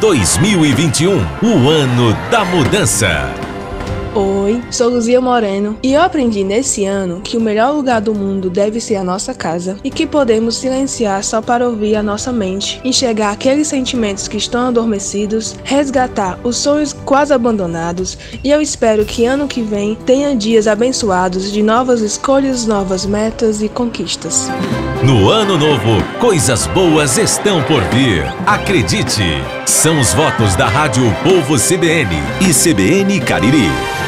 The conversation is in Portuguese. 2021, o ano da mudança. Oi, sou Luzia Moreno e eu aprendi nesse ano que o melhor lugar do mundo deve ser a nossa casa e que podemos silenciar só para ouvir a nossa mente, enxergar aqueles sentimentos que estão adormecidos, resgatar os sonhos quase abandonados, e eu espero que ano que vem tenha dias abençoados de novas escolhas, novas metas e conquistas. No ano novo, coisas boas estão por vir. Acredite! São os votos da Rádio Povo CBN e CBN Cariri.